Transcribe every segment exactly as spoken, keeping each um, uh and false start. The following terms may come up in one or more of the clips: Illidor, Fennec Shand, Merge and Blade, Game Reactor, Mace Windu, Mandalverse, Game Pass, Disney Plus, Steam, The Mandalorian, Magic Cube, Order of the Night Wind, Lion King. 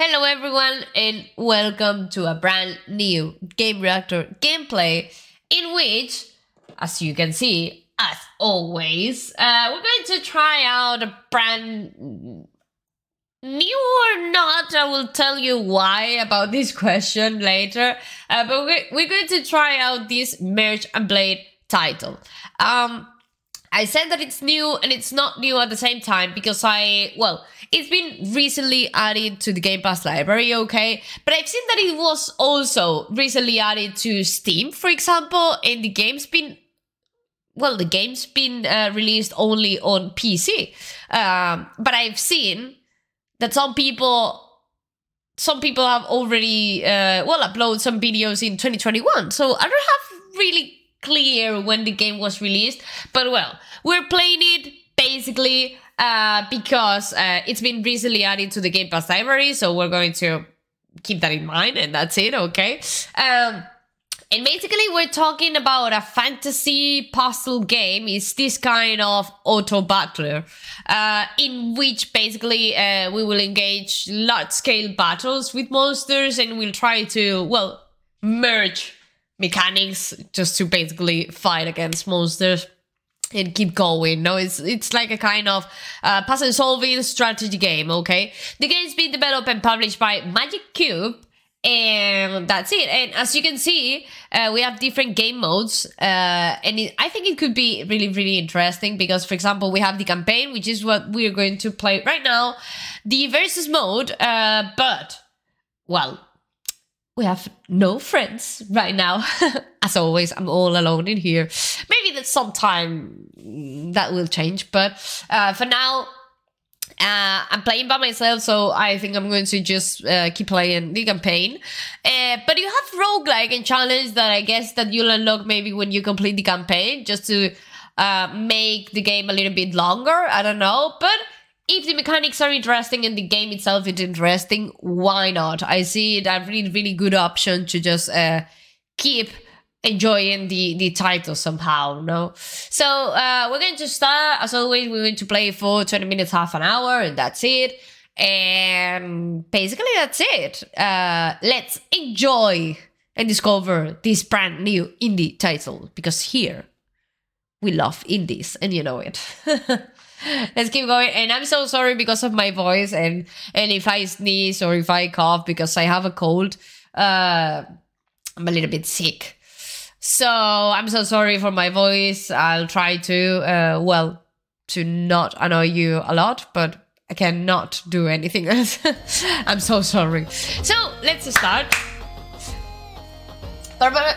Hello everyone and welcome to a brand new Game Reactor gameplay in which, as you can see, as always, uh, we're going to try out a brand new or not. I will tell you why about this question later, uh, but we're, we're going to try out this Merge and Blade title. Um, I said that it's new and it's not new at the same time because I, well, it's been recently added to the Game Pass library, okay? But I've seen that it was also recently added to Steam, for example, and the game's been, well, the game's been uh, released only on P C. Um, but I've seen that some people... Some people have already, uh, well, uploaded some videos in twenty twenty-one, so I don't have really... clear when the game was released, but well, we're playing it basically uh, because uh, it's been recently added to the Game Pass library, so we're going to keep that in mind, and that's it, okay? Um, and basically we're talking about a fantasy puzzle game. It's this kind of auto battler uh, in which basically uh, we will engage large-scale battles with monsters, and we'll try to, well, merge mechanics just to basically fight against monsters and keep going. No, it's it's like a kind of uh, puzzle solving strategy game, okay? The game's been developed and published by Magic Cube, and that's it. And as you can see, uh, we have different game modes, uh, and it, I think it could be really, really interesting because, for example, we have the campaign, which is what we're going to play right now, the versus mode, uh, but, well, we have no friends right now. As always, I'm all alone in here. Maybe that sometime that will change, but uh, for now, uh, I'm playing by myself, so I think I'm going to just uh, keep playing the campaign. Uh, but you have roguelike and challenge that I guess that you'll unlock maybe when you complete the campaign, just to uh, make the game a little bit longer, I don't know, but... if the mechanics are interesting and the game itself is interesting, why not? I see it a really, really good option to just uh, keep enjoying the, the title somehow, no? So uh, we're going to start. As always, we're going to play for twenty minutes, half an hour, and that's it. And basically, that's it. Uh, let's enjoy and discover this brand new indie title, because here we love indies, and you know it. Let's keep going, and I'm so sorry because of my voice, and and if I sneeze or if I cough because I have a cold, uh, I'm a little bit sick. So I'm so sorry for my voice. I'll try to, uh, well, to not annoy you a lot, but I cannot do anything else. I'm so sorry. So let's start.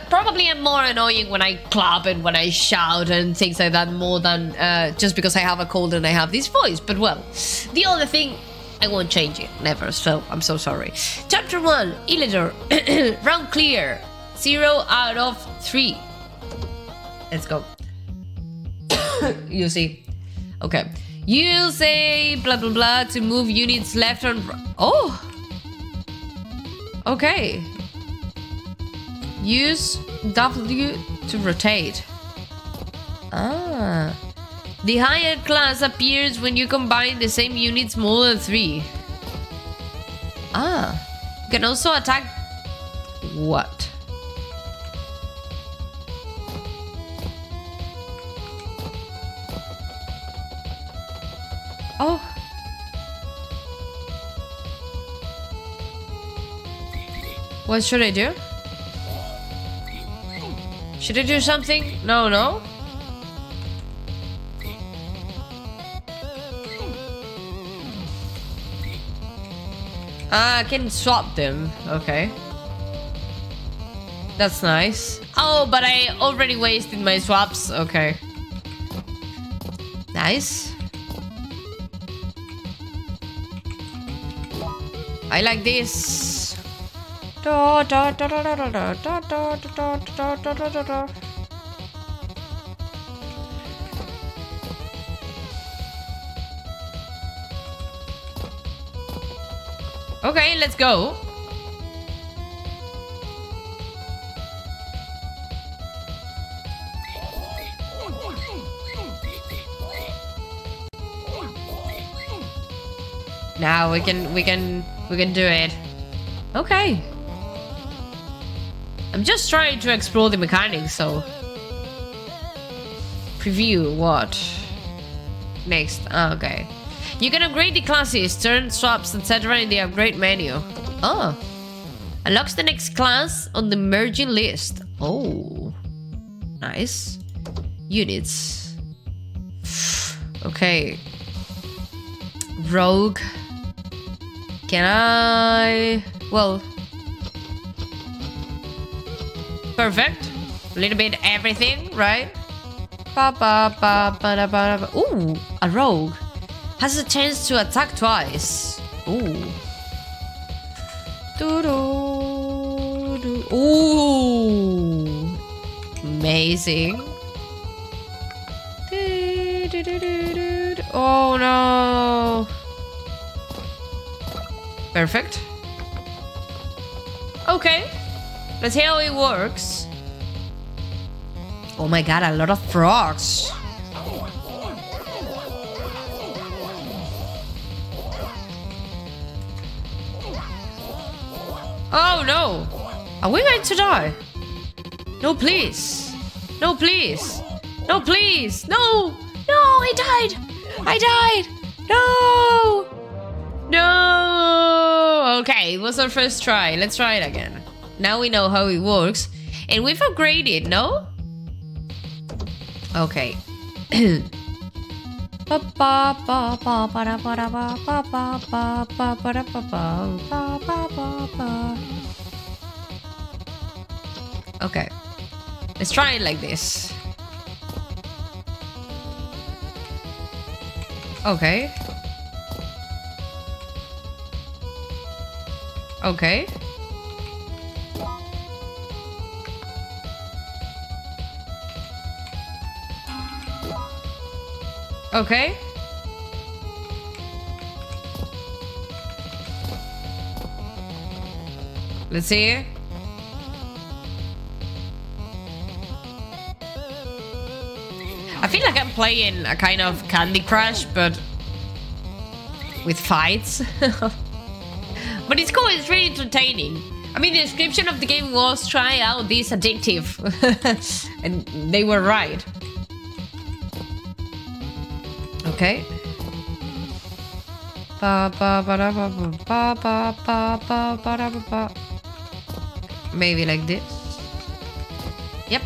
Probably I'm more annoying when I clap and when I shout and things like that more than uh, just because I have a cold and I have this voice. But well, the other thing, I won't change it, never, so I'm so sorry. Chapter one, Illidor, round clear, zero out of three. Let's go. You see, okay. You say blah blah blah to move units left and right. Oh! Okay. Use W to rotate. Ah. The higher class appears when you combine the same units more than three. Ah. You can also attack... what? Oh. What should I do? Should I do something? No, no. Ah, I can swap them. Okay. That's nice. Oh, but I already wasted my swaps. Okay. Nice. I like this. Da da da da da da da da da da da da da da. Okay, let's go. Now we can we can We can do it. Okay. I'm just trying to explore the mechanics, so... Preview what? Next. Oh, okay. You can upgrade the classes, turn swaps, et cetera in the upgrade menu. Oh. Unlocks the next class on the merging list. Oh. Nice. Units. Okay. Rogue. Can I... Well... Perfect. A little bit everything, right? Ba ba ba ba da ba da ba. Ooh, a rogue. Has a chance to attack twice. Ooh. Do do do. Ooh. Amazing. Do, do, do, do, do, do. Oh no. Perfect. Okay. Let's see how it works. Oh my god, a lot of frogs. Oh no! Are we going to die? No, please. No, please. No, please. No! No, I died! I died! No! No! Okay, it was our first try. Let's try it again. Now we know how it works. And we've upgraded, no? Okay. Okay. Let's try it like this. Okay. Okay. Okay. Let's see. I feel like I'm playing a kind of Candy Crush, but with fights. But it's cool, it's really entertaining. I mean, the description of the game was try out this addictive. And they were right. Okay. Maybe like this. Yep.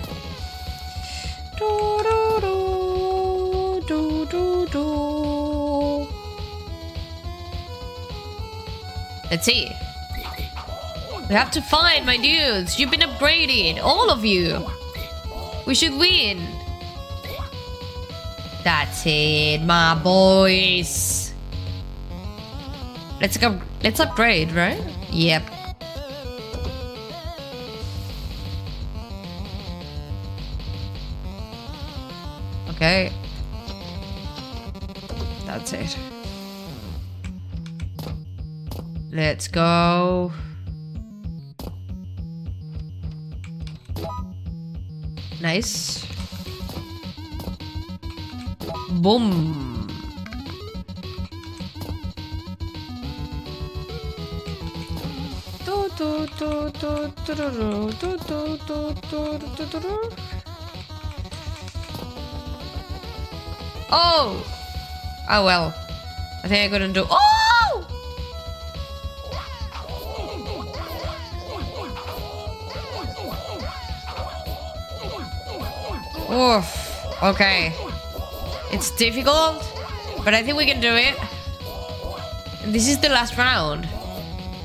Let's see. We have to find my dudes. You've been upgraded, all of you. We should win. That's it, my boys. Let's go. Let's upgrade, right? Yep. Okay. That's it. Let's go. Nice. Boom. Oh. Oh well. I think I couldn't do. Oh. Oof. Okay. It's difficult, but I think we can do it. This is the last round.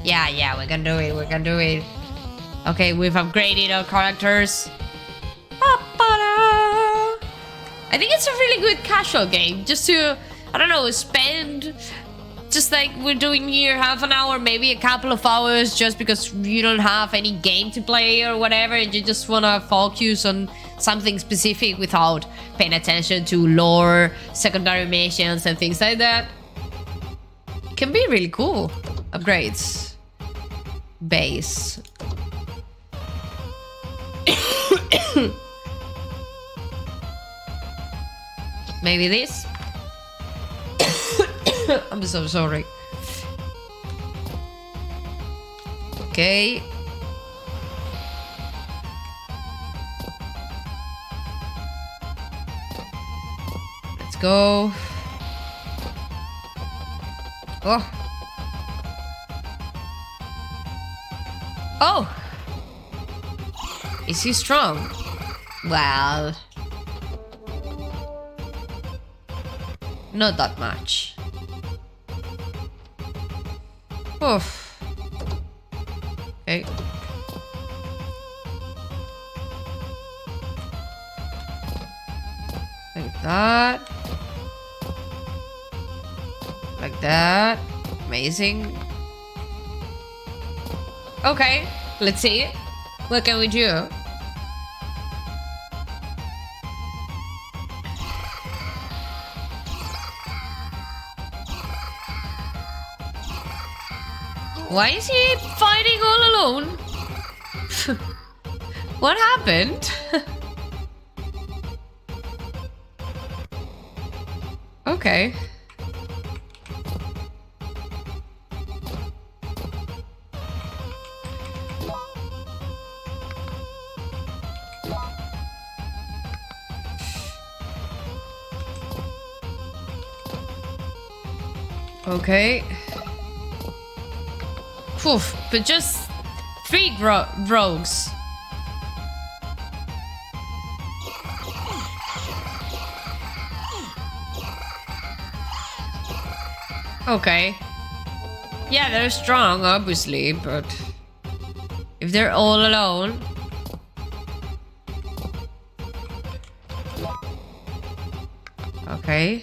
Yeah, yeah, we can do it, we can do it. Okay, we've upgraded our characters. I think it's a really good casual game, just to, I don't know, spend, just like we're doing here, half an hour, maybe a couple of hours, just because you don't have any game to play or whatever, and you just want to focus on something specific without paying attention to lore, secondary missions and things like that. It can be really cool. Upgrades. Base. Maybe this? I'm so sorry. Ok. Let's go. Oh. Oh. Is he strong? Well, not that much. Oof. Okay. Like that. Like that. Amazing. Okay, let's see. What can we do? Why is he fighting all alone? What happened? Okay. Okay. Oof, but just three gro rogues. Okay. Yeah, they're strong, obviously, but if they're all alone. Okay.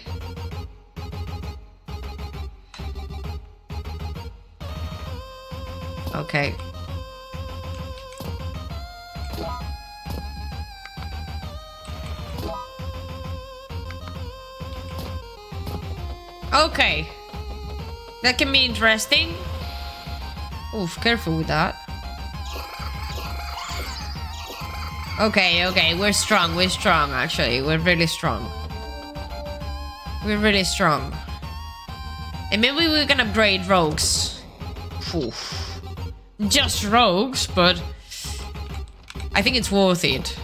Okay. Okay. That can be interesting. Oof, careful with that. Okay, okay, we're strong, we're strong actually. We're really strong. We're really strong. And maybe we can upgrade rogues. Oof. Just rogues, but I think it's worth it.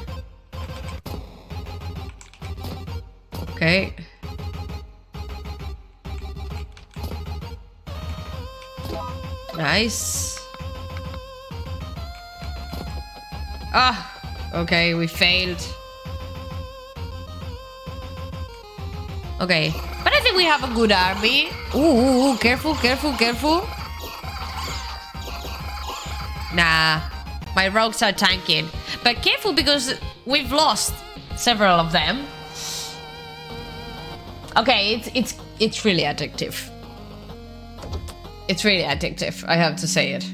Okay. Nice. Ah, okay, we failed. Okay, but I think we have a good army. Ooh, ooh, ooh, careful, careful, careful. Nah, my rogues are tanking. But careful, because we've lost several of them. Okay, it's it's it's really addictive. It's really addictive, I have to say it.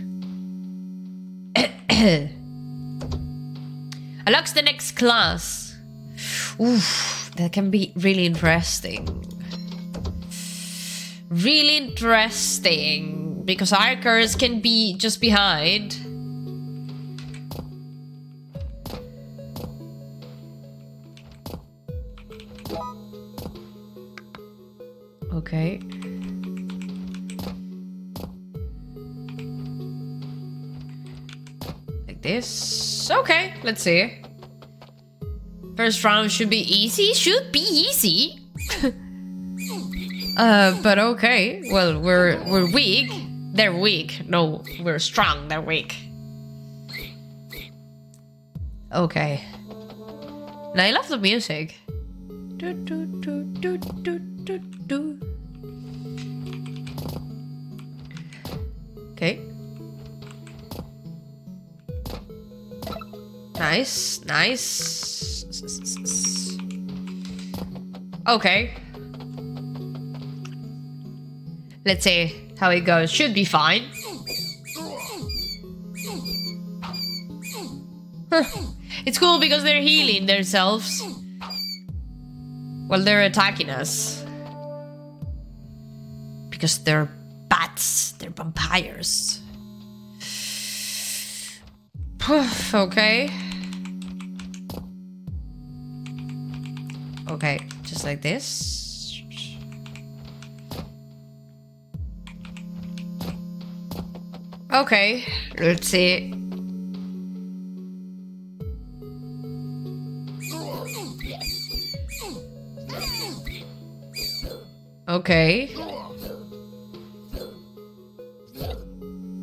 Unlocks the next class. Oof, that can be really interesting. Really interesting, because archers can be just behind. Okay. Like this. Okay, let's see. First round should be easy. Should be easy. uh, but okay. Well, we're we're weak. They're weak. No, we're strong. They're weak. Okay. And I love the music. Do do do do do do do. Okay. Nice, nice. Okay. Let's see how it goes. Should be fine. Huh. It's cool because they're healing themselves while they're attacking us. Because they're bats. They're vampires. Okay. Okay, just like this. Okay, let's see. Okay.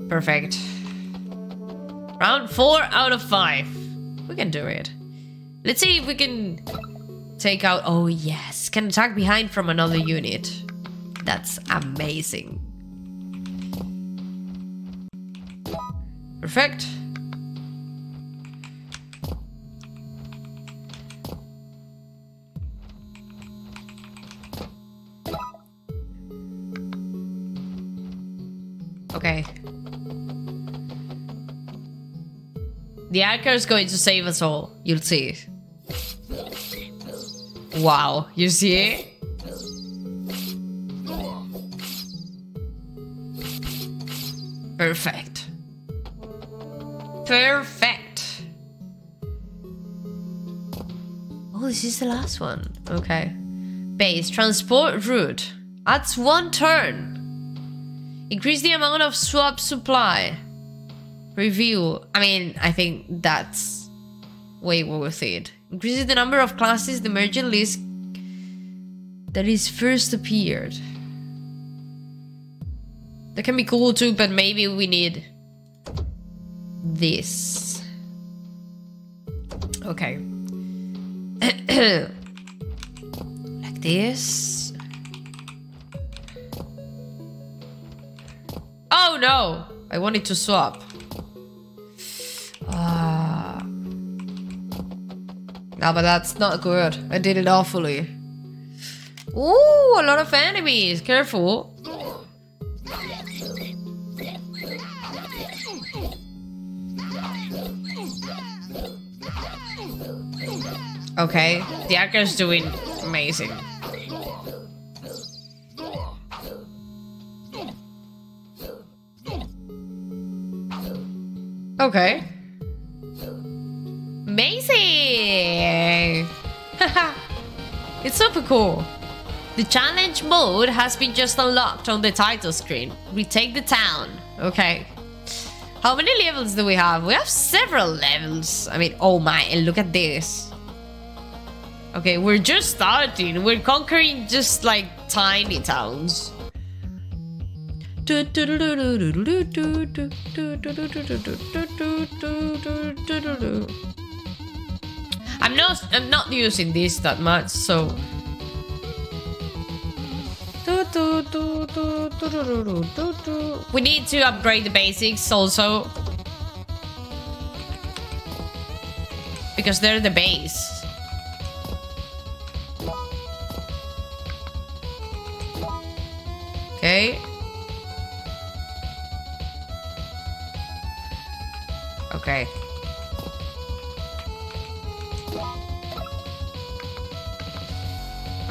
Perfect. Round four out of five. We can do it. Let's see if we can take out... Oh, yes. Can attack behind from another unit. That's amazing. Perfect. Okay. The anchor is going to save us all. You'll see. Wow, you see it? Perfect. Perfect. Oh, this is the last one. Okay. Base, transport route. That's one turn. Increase the amount of swap supply. Review. I mean, I think that's way worth it. Increases the number of classes the merchant list that is first appeared. That can be cool too, but maybe we need this. Okay. Like this. Oh no! I wanted to swap. Ah. Uh, no, but that's not good. I did it awfully. Ooh, a lot of enemies. Careful. Okay, the anchor's doing amazing. Okay. Amazing! It's super cool. The challenge mode has been just unlocked on the title screen. Retake the town. Okay. How many levels do we have? We have several levels. I mean, oh my, and look at this. Okay, we're just starting. We're conquering just like tiny towns. I'm not I'm not using this that much, so we need to upgrade the basics also, because they're the base. Okay. Okay.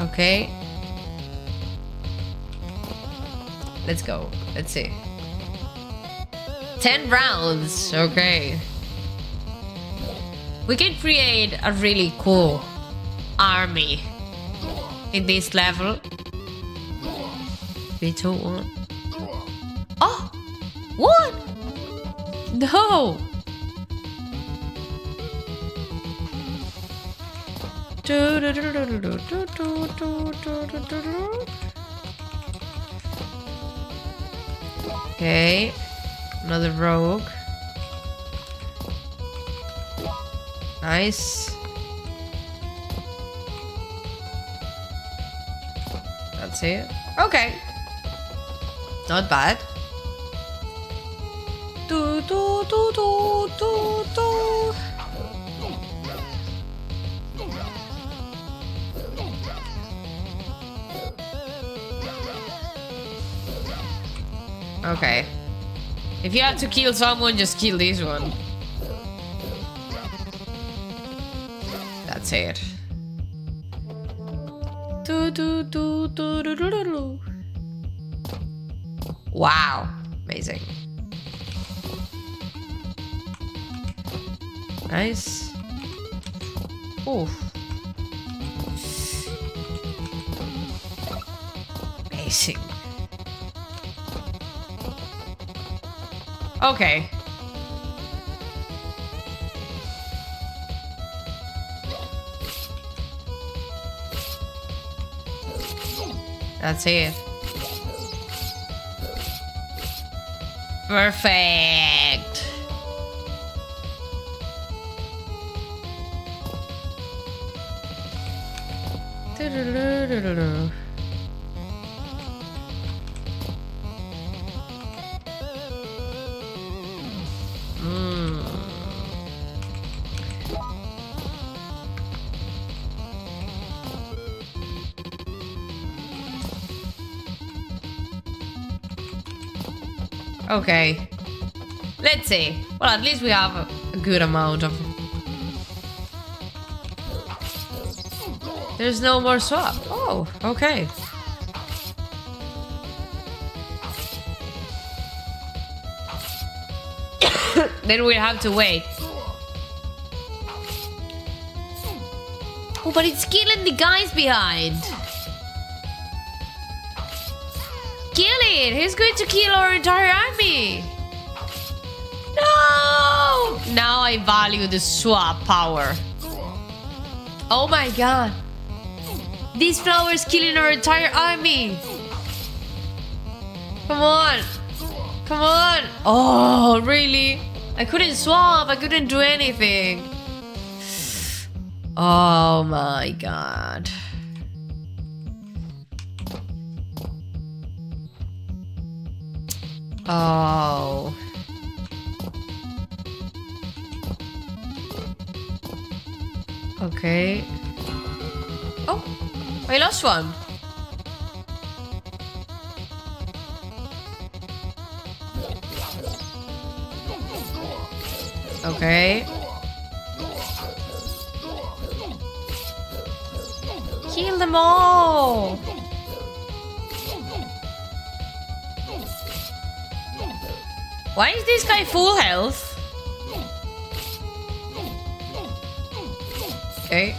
Okay. Let's go. Let's see. Ten rounds. Okay. We can create a really cool army in this level. We don't want. Oh! What? No! Okay, another rogue. Nice. That's it. Okay. Not bad. Do, do, do, do, do, do. Okay. If you have to kill someone, just kill this one. That's it. Do, do, do, do, do, do, do. Wow, amazing. Nice. Oof. Amazing. Ok. That's it. Perfect. Mm. Okay. Let's see. Well, at least we have a good amount of... There's no more swap. Oh, okay. Then we'll have to wait. Oh, but it's killing the guys behind. Kill it! He's going to kill our entire army! No! Now I value the swap power. Oh my god. This flower is killing our entire army. Come on. Come on. Oh, really? I couldn't swap. I couldn't do anything. Oh my god. Oh. Okay. Oh, I lost one. Okay. Kill them all. Why is this guy full health? Okay.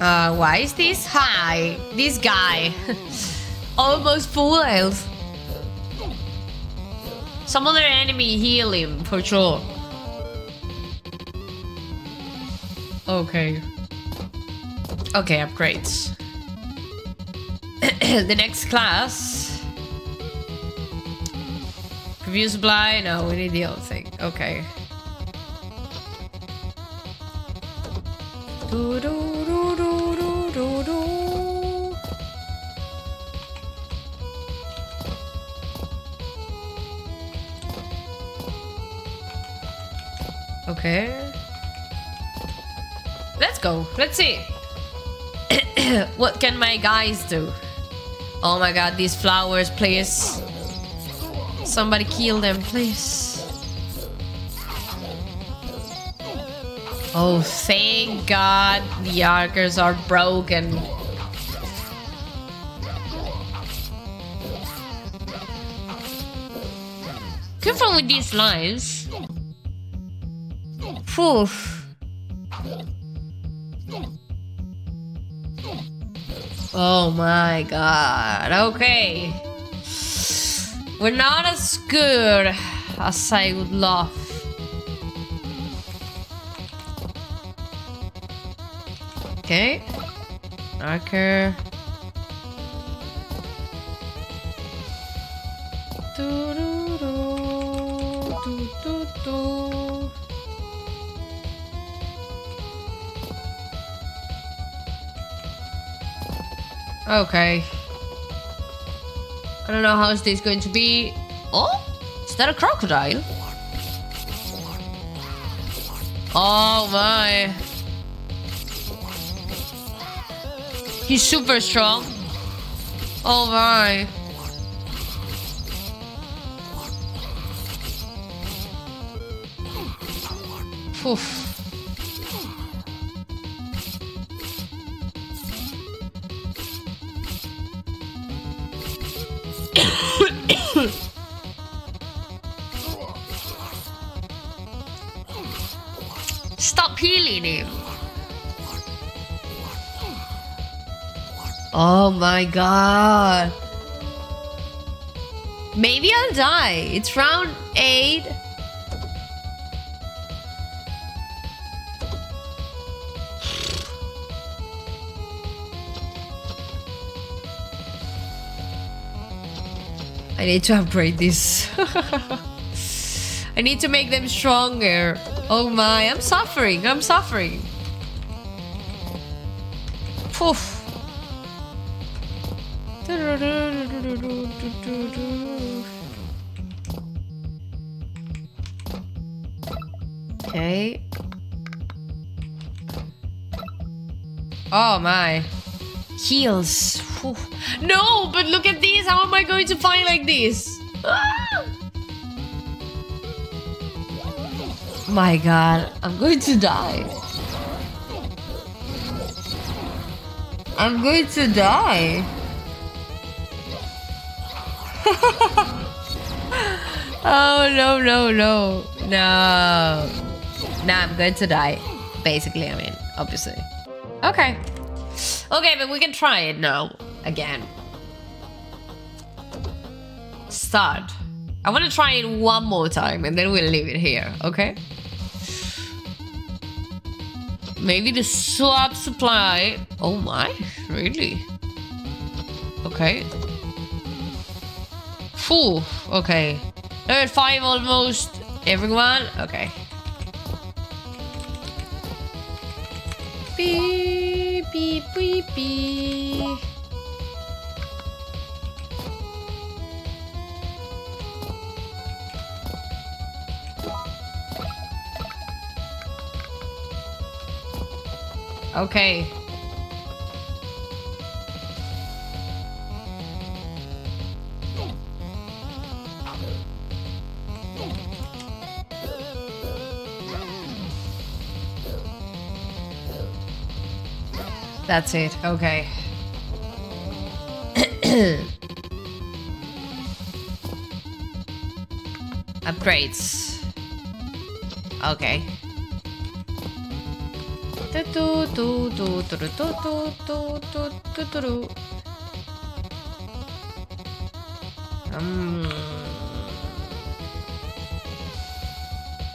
Uh, why is this high? This guy. Almost full health. Some other enemy heal him, for sure. Okay. Okay, upgrades. The next class. Review supply. No, we need the old thing. Okay. Do, do, do, do, do, do, do. Okay. Let's go. Let's see. What can my guys do? Oh my god, these flowers, please. Somebody kill them, please. Oh, thank god the archers are broken. Careful with these lines. Poof. Oh my god, okay. We're not as good as I would love. Okay. Archer. Okay. I don't know how is this going to be. Oh, is that a crocodile? Oh my. He's super strong. Oh my. Oof. Stop healing him. Oh my god. Maybe I'll die. It's round eight. I need to upgrade this. I need to make them stronger. Oh my, I'm suffering, I'm suffering. Poof. Okay. Oh my. Heals. Whew. No, but look at these. How am I going to fight like this? Ah! My god, I'm going to die. I'm going to die. Oh no, no, no. No. Nah, I'm going to die. Basically, I mean, obviously. Okay. Okay, but we can try it now. Again. Start. I want to try it one more time and then we'll leave it here, okay? Maybe the swap supply. Oh my, really? Okay. Phew, okay. Level five almost, everyone. Okay. Beep, beep, beep, beep. Okay. That's it. Okay. Upgrades. Okay. Um.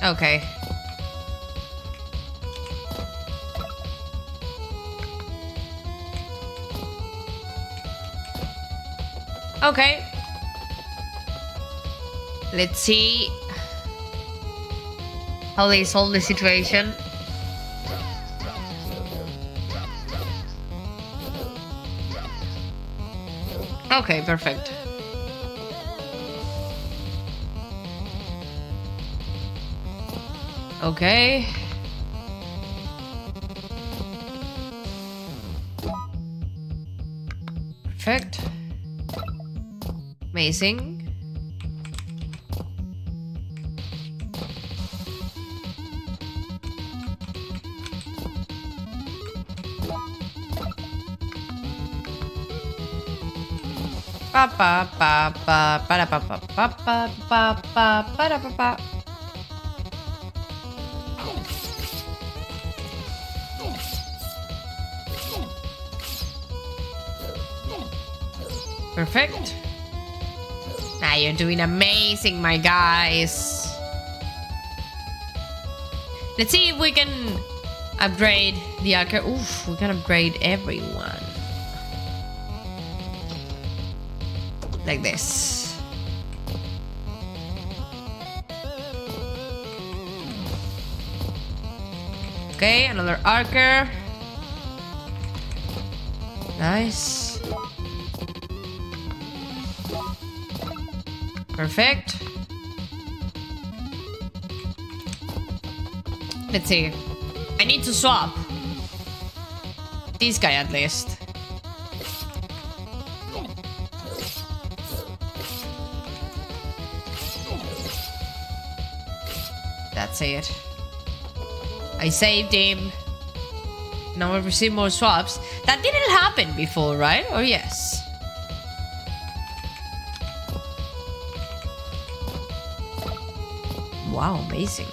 Okay. Okay. Let's see how they solve the situation. Okay, perfect. Okay. Perfect. Amazing. Pa pa pa pa pa pa pa pa pa pa pa pa pa pa. Perfect. Now you're doing amazing, my guys. Let's see if we can upgrade the archer. Oof, we can upgrade everyone. Like this. Okay, another archer. Nice. Perfect. Let's see. I need to swap this guy at least. Say it. I saved him. Now we'll receive more swaps. That didn't happen before, right? Or yes? Wow, amazing.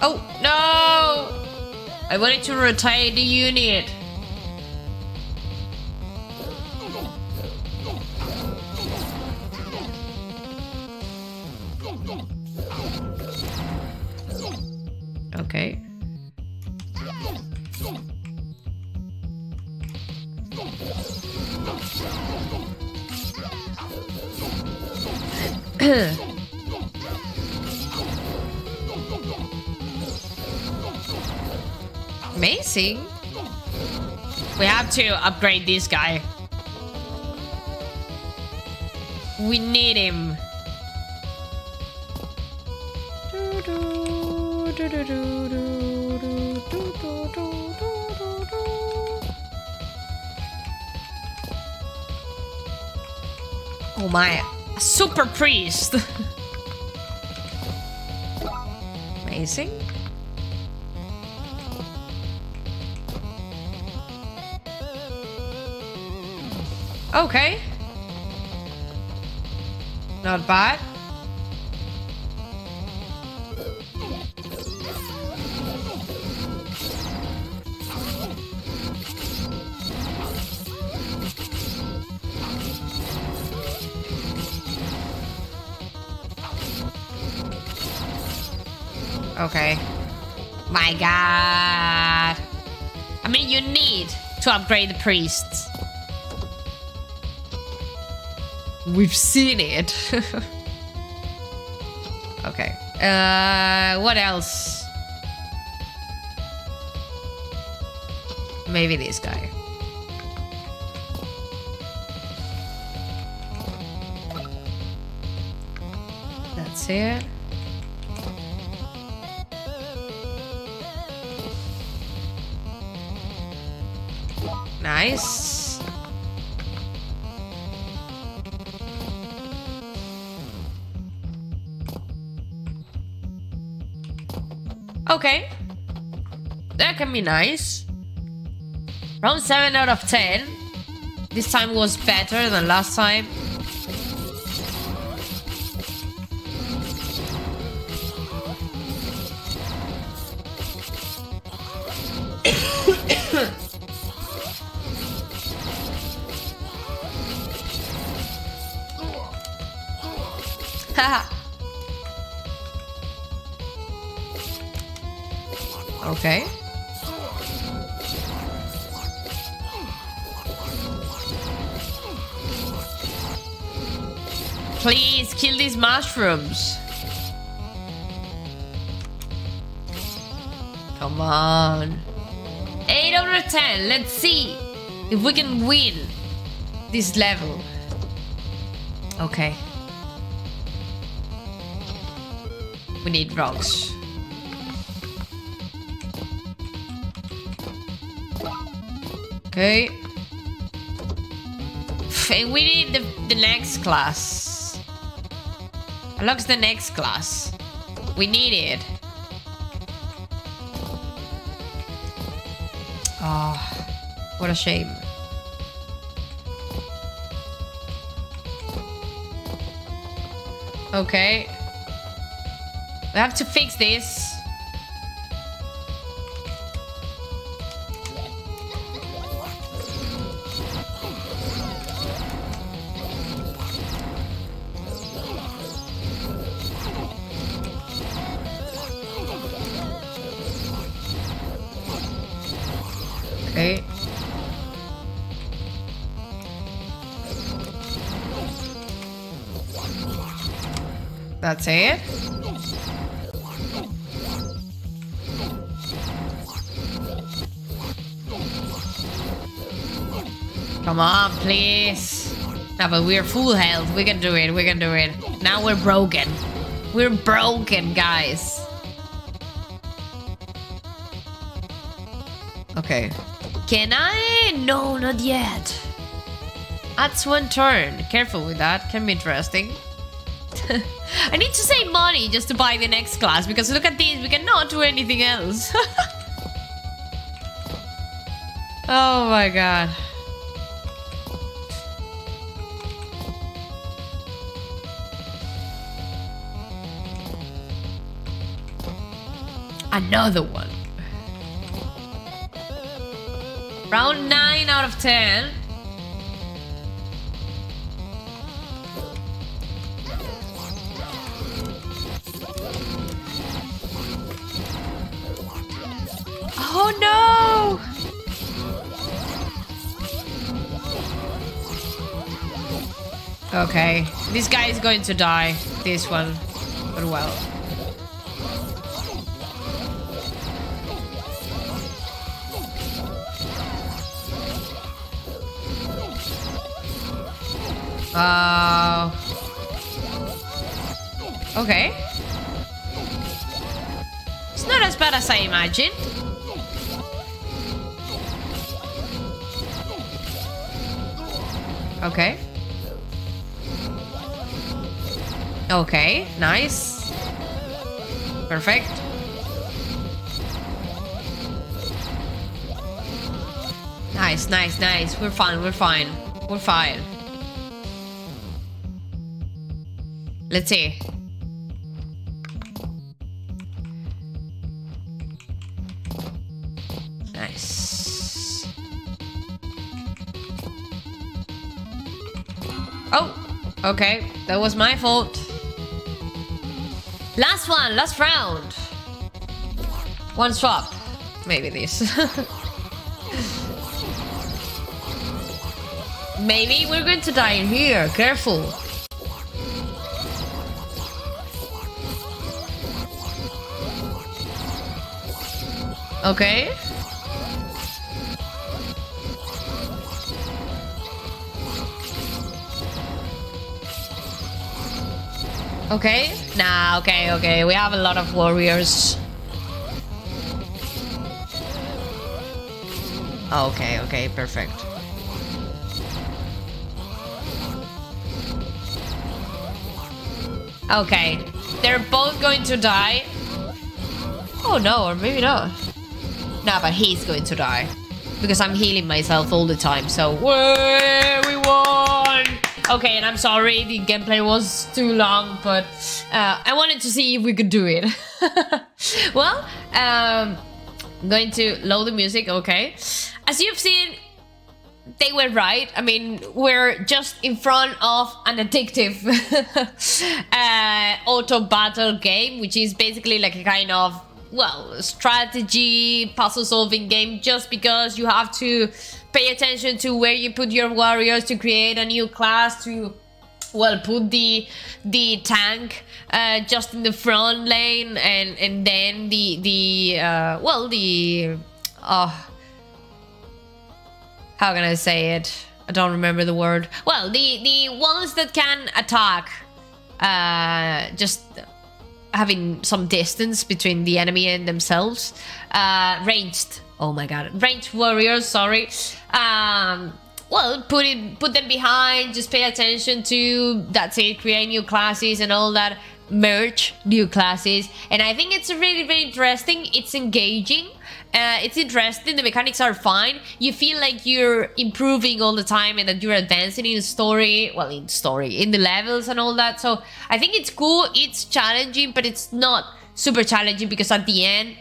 Oh, no! I wanted to retire the unit. Ok. Amazing. We have to upgrade this guy. We need him. Oh my, a super priest. Amazing. Okay. Not bad. Okay. My God. I mean, you need to upgrade the priests. We've seen it. Okay. Uh, what else? Maybe this guy. That's it. Nice. Okay. That can be nice. Round seven out of ten. This time was better than last time. Okay. Please kill these mushrooms. Come on. eight out of ten. Let's see if we can win this level. Okay. We need rocks. Okay. And we need the, the next class. Unlocks the next class. We need it. Oh, what a shame. Okay. I have to fix this. Okay. That's it. Come on, please. No, but we're full health. We can do it. We can do it. Now we're broken. We're broken, guys. Okay. Can I? No, not yet. That's one turn. Careful with that. Can be interesting. I need to save money just to buy the next class, because look at this. We cannot do anything else. Oh my God. Another one. Round nine out of ten. Oh no! Okay, this guy is going to die. This one, but well. Uh, okay. It's not as bad as I imagined. Okay. Okay, nice. Perfect. Nice, nice, nice. We're fine, we're fine. We're fine. Let's see. Nice. Oh, okay. That was my fault. Last one, last round. One swap. Maybe this. Maybe we're going to die in here. Careful. Okay. Okay. Nah, okay, okay. We have a lot of warriors. Okay, okay, perfect. Okay. They're both going to die. Oh no, or maybe not. No, but he's going to die because I'm healing myself all the time. So way, we won. Okay, and I'm sorry the gameplay was too long, but uh, I wanted to see if we could do it. Well, um, I'm going to load the music. Okay, as you've seen, they were right. I mean, we're just in front of an addictive uh, auto battle game, which is basically like a kind of, well, strategy, puzzle-solving game, just because you have to pay attention to where you put your warriors to create a new class, to, well, put the the tank uh, just in the front lane, and and then the the uh, well the uh, how can I say it? I don't remember the word. Well, the the ones that can attack, uh, just having some distance between the enemy and themselves. Uh, ranged. Oh my god. Ranged warriors, sorry. Um, well, put it, put them behind, just pay attention to, that's it, create new classes and all that. Merge new classes. And I think it's really, really interesting. It's engaging. Uh, it's interesting. The mechanics are fine. You feel like you're improving all the time and that you're advancing in story. Well, in story, in the levels and all that. So I think it's cool. It's challenging, but it's not super challenging because at the end,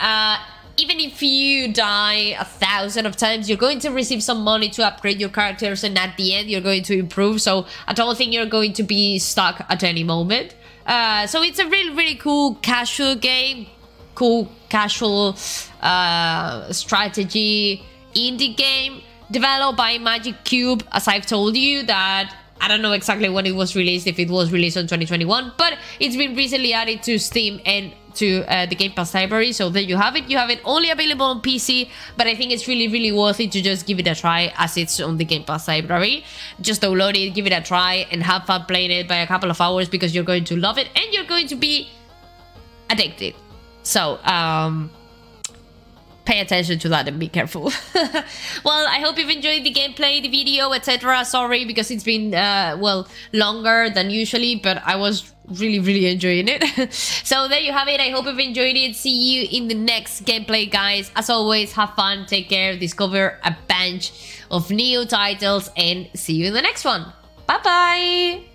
uh, even if you die a thousand of times, you're going to receive some money to upgrade your characters, and at the end, you're going to improve. So I don't think you're going to be stuck at any moment. Uh, so it's a really, really cool casual game. Cool casual uh, strategy indie game developed by Magic Cube, as I've told you that I don't know exactly when it was released, if it was released in twenty twenty-one, but it's been recently added to Steam and to uh, the Game Pass library. So there you have it. You have it only available on P C, but I think it's really, really worth it to just give it a try as it's on the Game Pass library. Just download it, give it a try, and have fun playing it by a couple of hours because you're going to love it and you're going to be addicted. So, um, pay attention to that and be careful. Well, I hope you've enjoyed the gameplay, the video, et cetera. Sorry, because it's been, uh, well, longer than usually, but I was really, really enjoying it. So there you have it. I hope you've enjoyed it. See you in the next gameplay, guys. As always, have fun, take care, discover a bunch of new titles, and see you in the next one. Bye-bye.